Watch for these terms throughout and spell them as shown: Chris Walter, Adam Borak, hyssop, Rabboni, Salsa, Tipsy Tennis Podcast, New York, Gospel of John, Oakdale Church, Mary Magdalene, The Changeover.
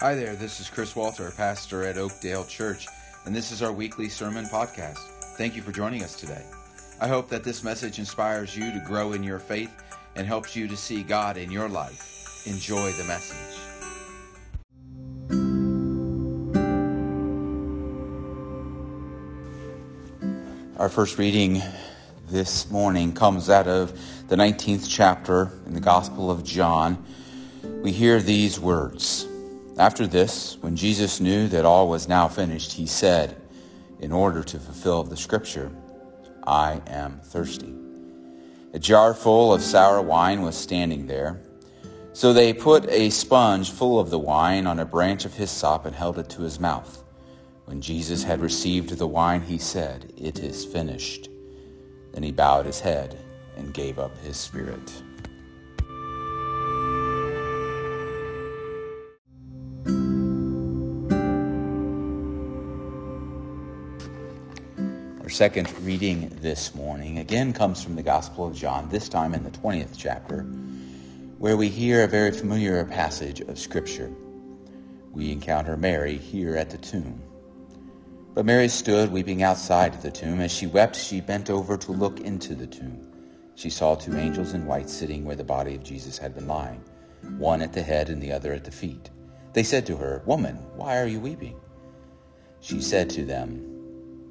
Hi there, this is Chris Walter, pastor at Oakdale Church, and this is our weekly sermon podcast. Thank you for joining us today. I hope that this message inspires you to grow in your faith and helps you to see God in your life. Enjoy the message. Our first reading this morning comes out of the 19th chapter in the Gospel of John. We hear these words. After this, when Jesus knew that all was now finished, he said, in order to fulfill the scripture, I am thirsty. A jar full of sour wine was standing there. So they put a sponge full of the wine on a branch of hyssop and held it to his mouth. When Jesus had received the wine, he said, It is finished. Then he bowed his head and gave up his spirit. Our second reading this morning again comes from the Gospel of John, this time in the 20th chapter, where we hear a very familiar passage of Scripture. We encounter Mary here at the tomb. But Mary stood weeping outside the tomb. As she wept, she bent over to look into the tomb. She saw two angels in white sitting where the body of Jesus had been lying, one at the head and the other at the feet. They said to her, Woman, why are you weeping? She said to them,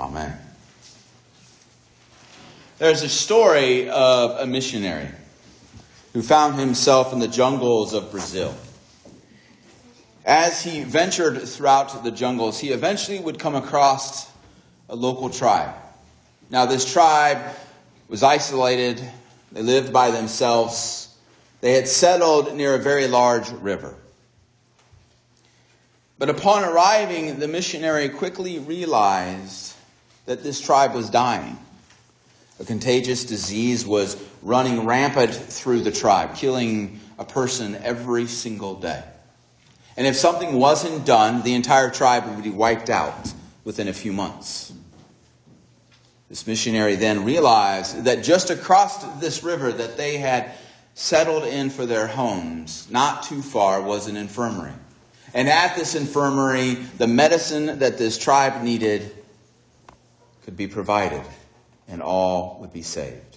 Amen. There's a story of a missionary who found himself in the jungles of Brazil. As he ventured throughout the jungles, he eventually would come across a local tribe. Now, this tribe was isolated. They lived by themselves. They had settled near a very large river. But upon arriving, the missionary quickly realized that this tribe was dying. A contagious disease was running rampant through the tribe, killing a person every single day. And if something wasn't done, the entire tribe would be wiped out within a few months. This missionary then realized that just across this river that they had settled in for their homes, not too far, was an infirmary. And at this infirmary, the medicine that this tribe needed could be provided, and all would be saved.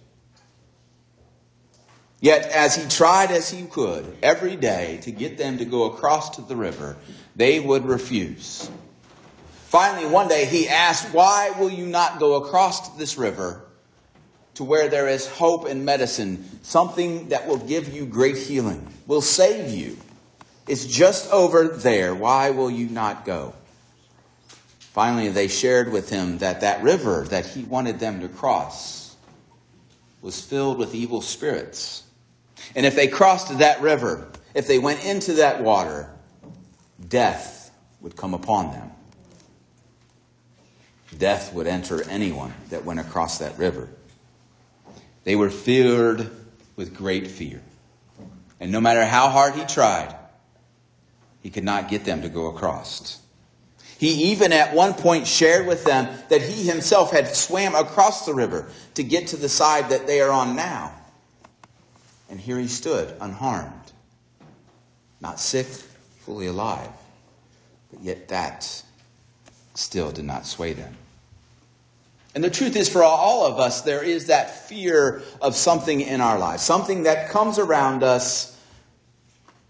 Yet, as he tried as he could every day to get them to go across to the river, they would refuse. Finally, one day he asked, Why will you not go across this river to where there is hope and medicine, something that will give you great healing, will save you? It's just over there. Why will you not go? Finally, they shared with him that that river that he wanted them to cross was filled with evil spirits. And if they crossed that river, if they went into that water, death would come upon them. Death would enter anyone that went across that river. They were filled with great fear. And no matter how hard he tried, he could not get them to go across. He even at one point shared with them that he himself had swam across the river to get to the side that they are on now. And here he stood, unharmed, not sick, fully alive. But yet that still did not sway them. And the truth is, for all of us, there is that fear of something in our lives, something that comes around us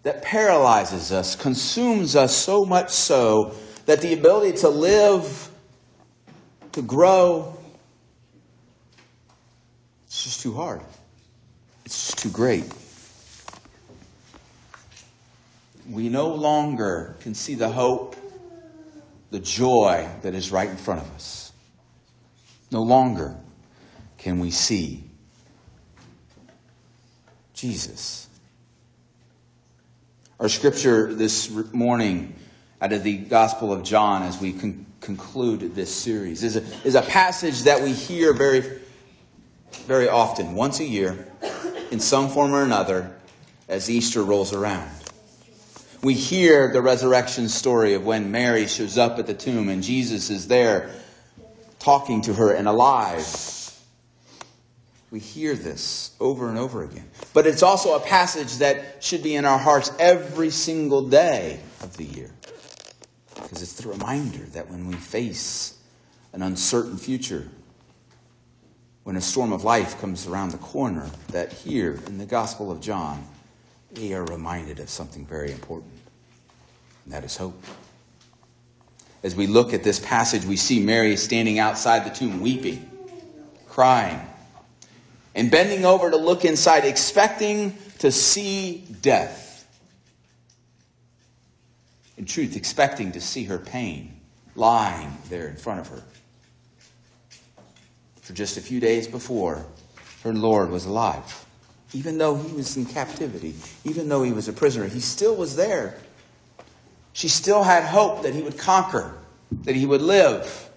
that paralyzes us, consumes us so much so that the ability to live, to grow, it's just too hard. It's just too great. We no longer can see the hope, the joy that is right in front of us. No longer can we see Jesus. Our scripture this morning out of the Gospel of John, as we conclude this series, is a passage that we hear very, very often, once a year, in some form or another, as Easter rolls around. We hear the resurrection story of when Mary shows up at the tomb and Jesus is there talking to her and alive. We hear this over and over again. But it's also a passage that should be in our hearts every single day of the year. Because it's the reminder that when we face an uncertain future, when a storm of life comes around the corner, that here in the Gospel of John, we are reminded of something very important. And that is hope. As we look at this passage, we see Mary standing outside the tomb weeping, crying, and bending over to look inside, expecting to see death. In truth, expecting to see her pain lying there in front of her. For just a few days before, her Lord was alive. Even though he was in captivity, even though he was a prisoner, he still was there. She still had hope that he would conquer, that he would live.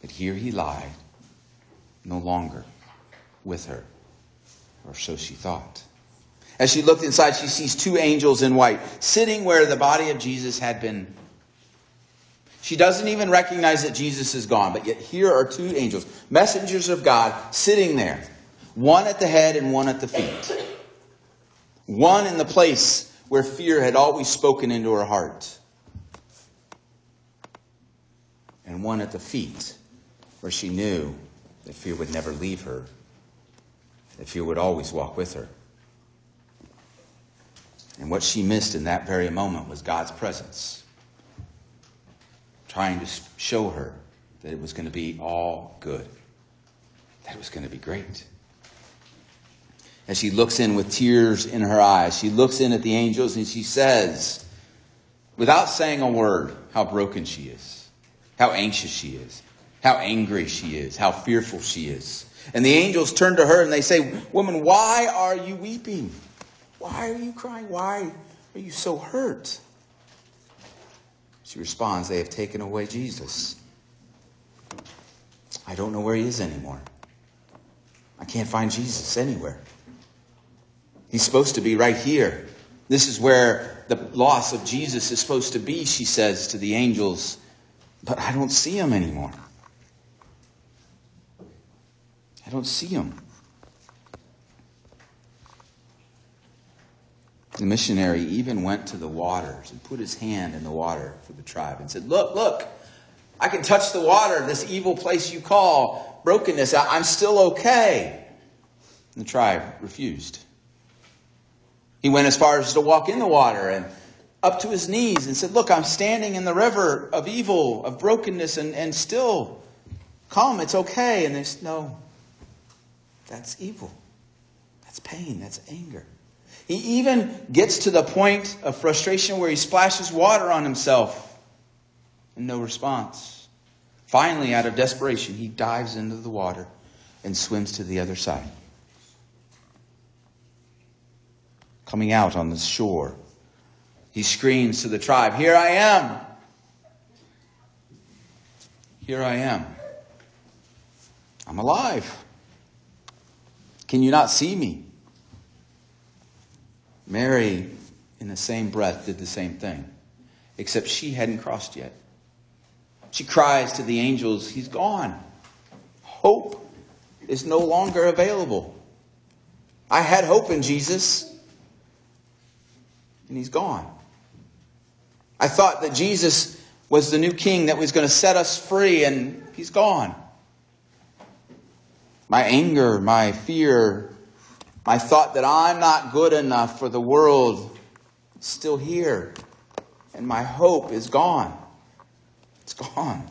But here he lied. No longer with her, or so she thought. As she looked inside, she sees two angels in white sitting where the body of Jesus had been. She doesn't even recognize that Jesus is gone, but yet here are two angels, messengers of God, sitting there, one at the head and one at the feet, one in the place where fear had always spoken into her heart, and one at the feet where she knew that fear would never leave her, that fear would always walk with her. And what she missed in that very moment was God's presence, trying to show her that it was going to be all good, that it was going to be great. As she looks in with tears in her eyes, she looks in at the angels and she says, without saying a word, how broken she is, how anxious she is, how angry she is, how fearful she is. And the angels turn to her and they say, "Woman, why are you weeping? Why are you crying? Why are you so hurt?" She responds, "They have taken away Jesus. I don't know where he is anymore. I can't find Jesus anywhere. He's supposed to be right here. This is where the loss of Jesus is supposed to be," she says to the angels, "but I don't see him anymore. I don't see him." The missionary even went to the waters and put his hand in the water for the tribe and said, Look, I can touch the water, this evil place you call brokenness. I'm still okay." And the tribe refused. He went as far as to walk in the water and up to his knees and said, "Look, I'm standing in the river of evil, of brokenness, and still calm. It's okay." And they said, "No. That's evil. That's pain. That's anger." He even gets to the point of frustration where he splashes water on himself. And no response. Finally, out of desperation, he dives into the water and swims to the other side. Coming out on the shore, he screams to the tribe, "Here I am. Here I am. I'm alive. Can you not see me?" Mary, in the same breath, did the same thing, except she hadn't crossed yet. She cries to the angels, "He's gone. Hope is no longer available. I had hope in Jesus, and he's gone. I thought that Jesus was the new king that was going to set us free, and he's gone. My anger, my fear, My thought that I'm not good enough for the world is still here. And my hope is gone. It's gone.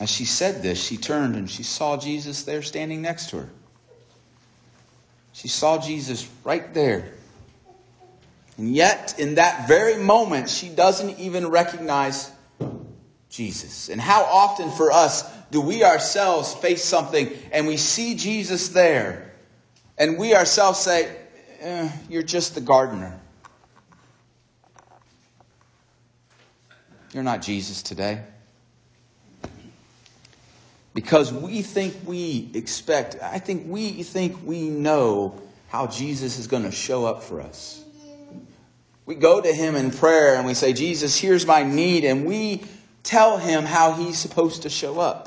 As she said this, she turned and she saw Jesus there standing next to her. She saw Jesus right there. And yet, in that very moment, she doesn't even recognize Jesus. And how often for us do we ourselves face something and we see Jesus there and we ourselves say, you're just the gardener. You're not Jesus today. Because I think we think we know how Jesus is going to show up for us. We go to him in prayer and we say, Jesus, here's my need. And we tell him how he's supposed to show up.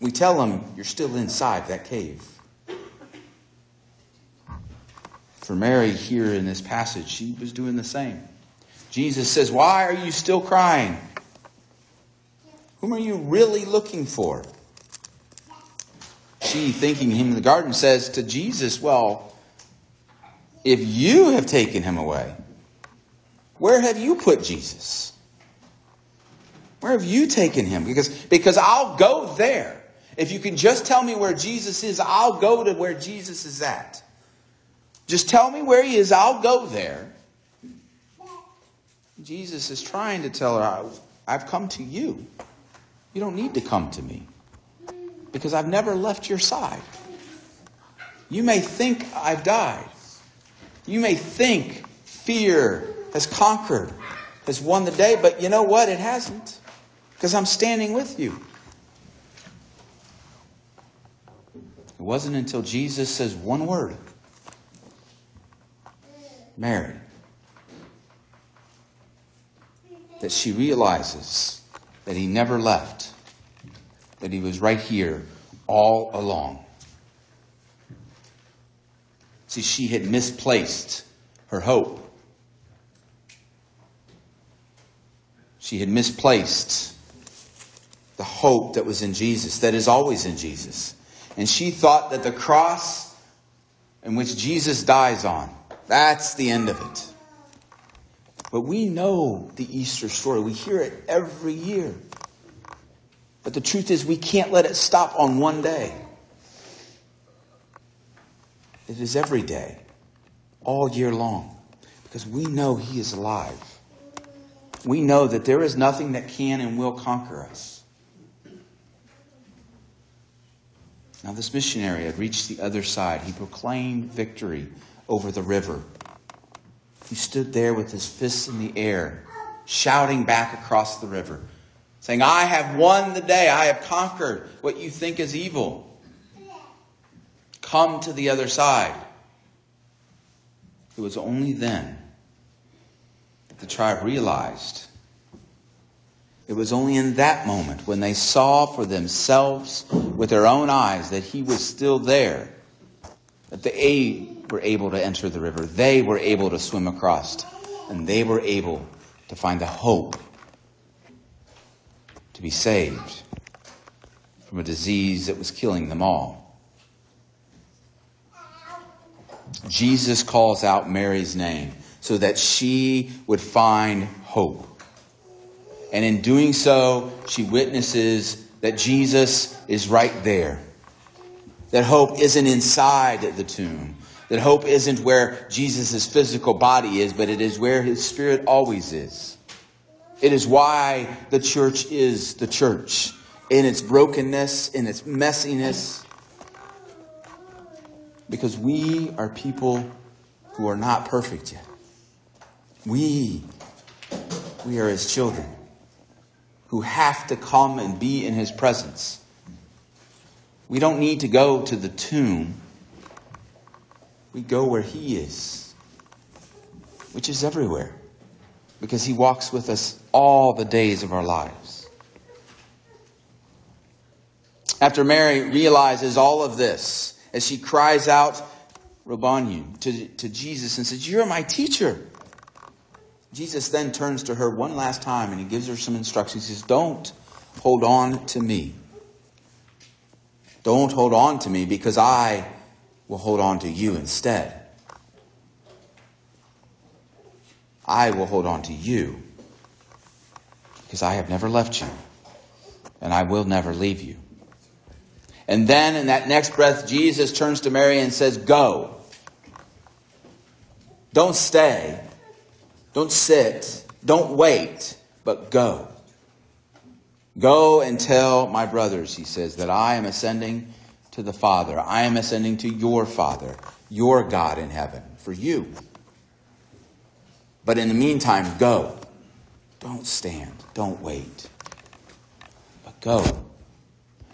We tell him, you're still inside that cave. For Mary here in this passage, she was doing the same. Jesus says, why are you still crying? Whom are you really looking for? She, thinking him in the garden, says to Jesus, well, if you have taken him away, where have you put Jesus? Where have you taken him? Because I'll go there. If you can just tell me where Jesus is, I'll go to where Jesus is at. Just tell me where he is, I'll go there. Jesus is trying to tell her, I've come to you. You don't need to come to me because I've never left your side. You may think I've died. You may think fear has conquered, has won the day, but you know what? It hasn't, because I'm standing with you. It wasn't until Jesus says one word, Mary, that she realizes that he never left, that he was right here all along. See, she had misplaced her hope. She had misplaced the hope that was in Jesus, that is always in Jesus. And she thought that the cross in which Jesus dies on, that's the end of it. But we know the Easter story. We hear it every year. But the truth is, we can't let it stop on one day. It is every day, all year long, because we know he is alive. We know that there is nothing that can and will conquer us. Now, this missionary had reached the other side. He proclaimed victory over the river. He stood there with his fists in the air, shouting back across the river, saying, I have won the day. I have conquered what you think is evil. Come to the other side. It was only then that the tribe realized. It was only in that moment when they saw for themselves with their own eyes that he was still there, that the aid were able to enter the river. They were able to swim across, and they were able to find the hope to be saved from a disease that was killing them all. Jesus calls out Mary's name so that she would find hope. And in doing so, she witnesses that Jesus is right there. That hope isn't inside the tomb. That hope isn't where Jesus' physical body is, but it is where his spirit always is. It is why the church is the church, in its brokenness, in its messiness. Because we are people who are not perfect yet. We are his children who have to come and be in his presence. We don't need to go to the tomb. We go where he is, which is everywhere, because he walks with us all the days of our lives. After Mary realizes all of this, as she cries out, Rabboni, to Jesus and says, you're my teacher. Jesus then turns to her one last time and he gives her some instructions. He says, don't hold on to me. Don't hold on to me, because I will hold on to you instead. I will hold on to you, because I have never left you, and I will never leave you. And then in that next breath, Jesus turns to Mary and says, go. Don't stay. Don't sit. Don't wait. But go. Go and tell my brothers, he says, that I am ascending to the Father. I am ascending to your Father, your God in heaven, for you. But in the meantime, go. Don't stand. Don't wait. But go.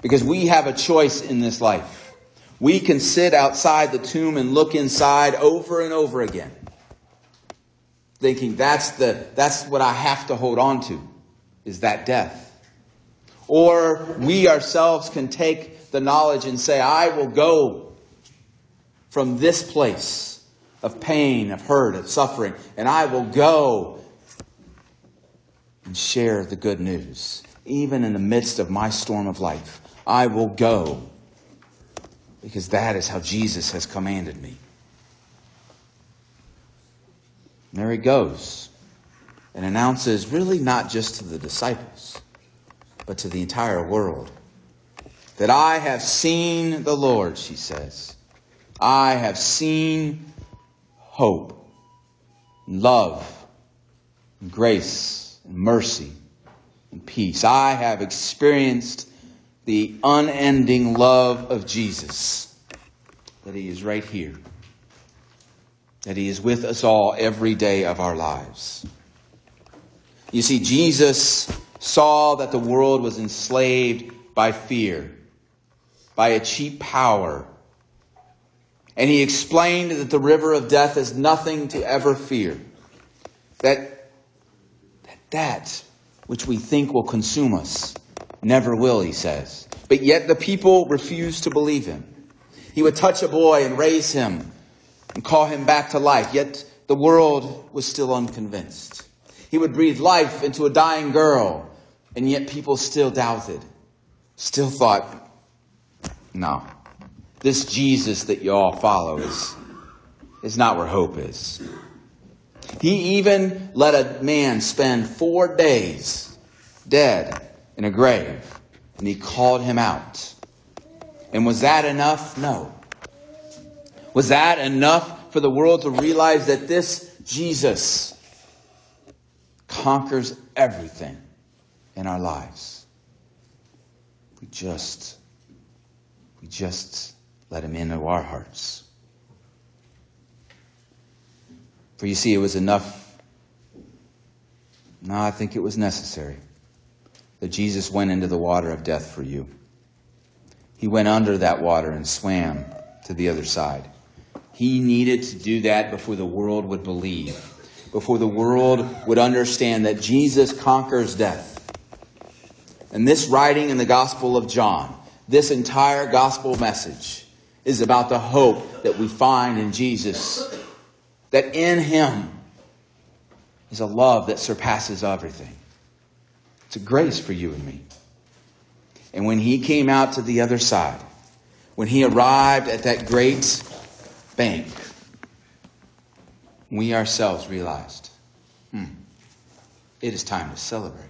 Because we have a choice in this life. We can sit outside the tomb and look inside over and over again, thinking that's what I have to hold on to, is that death. Or we ourselves can take the knowledge and say, I will go from this place of pain, of hurt, of suffering, and I will go and share the good news. Even in the midst of my storm of life, I will go, because that is how Jesus has commanded me. And there he goes and announces, really not just to the disciples, but to the entire world, that I have seen the Lord, she says. I have seen hope, love, grace, and mercy, and peace. I have experienced the unending love of Jesus, that he is right here, that he is with us all every day of our lives. You see, Jesus saw that the world was enslaved by fear, by a cheap power. And he explained that the river of death is nothing to ever fear. That which we think will consume us never will, he says. But yet the people refused to believe him. He would touch a boy and raise him and call him back to life. Yet the world was still unconvinced. He would breathe life into a dying girl. And yet people still doubted, still thought, no, this Jesus that you all follow is not where hope is. He even let a man spend 4 days dead in a grave, and he called him out. And was that enough? No. Was that enough for the world to realize that this Jesus conquers everything in our lives? We just let him into our hearts. For you see, it was enough. No, I think it was necessary that Jesus went into the water of death for you. He went under that water and swam to the other side. He needed to do that before the world would believe, before the world would understand that Jesus conquers death. And this writing in the Gospel of John, this entire gospel message, is about the hope that we find in Jesus. That in him is a love that surpasses everything. It's a grace for you and me. And when he came out to the other side, when he arrived at that great bank, we ourselves realized, it is time to celebrate.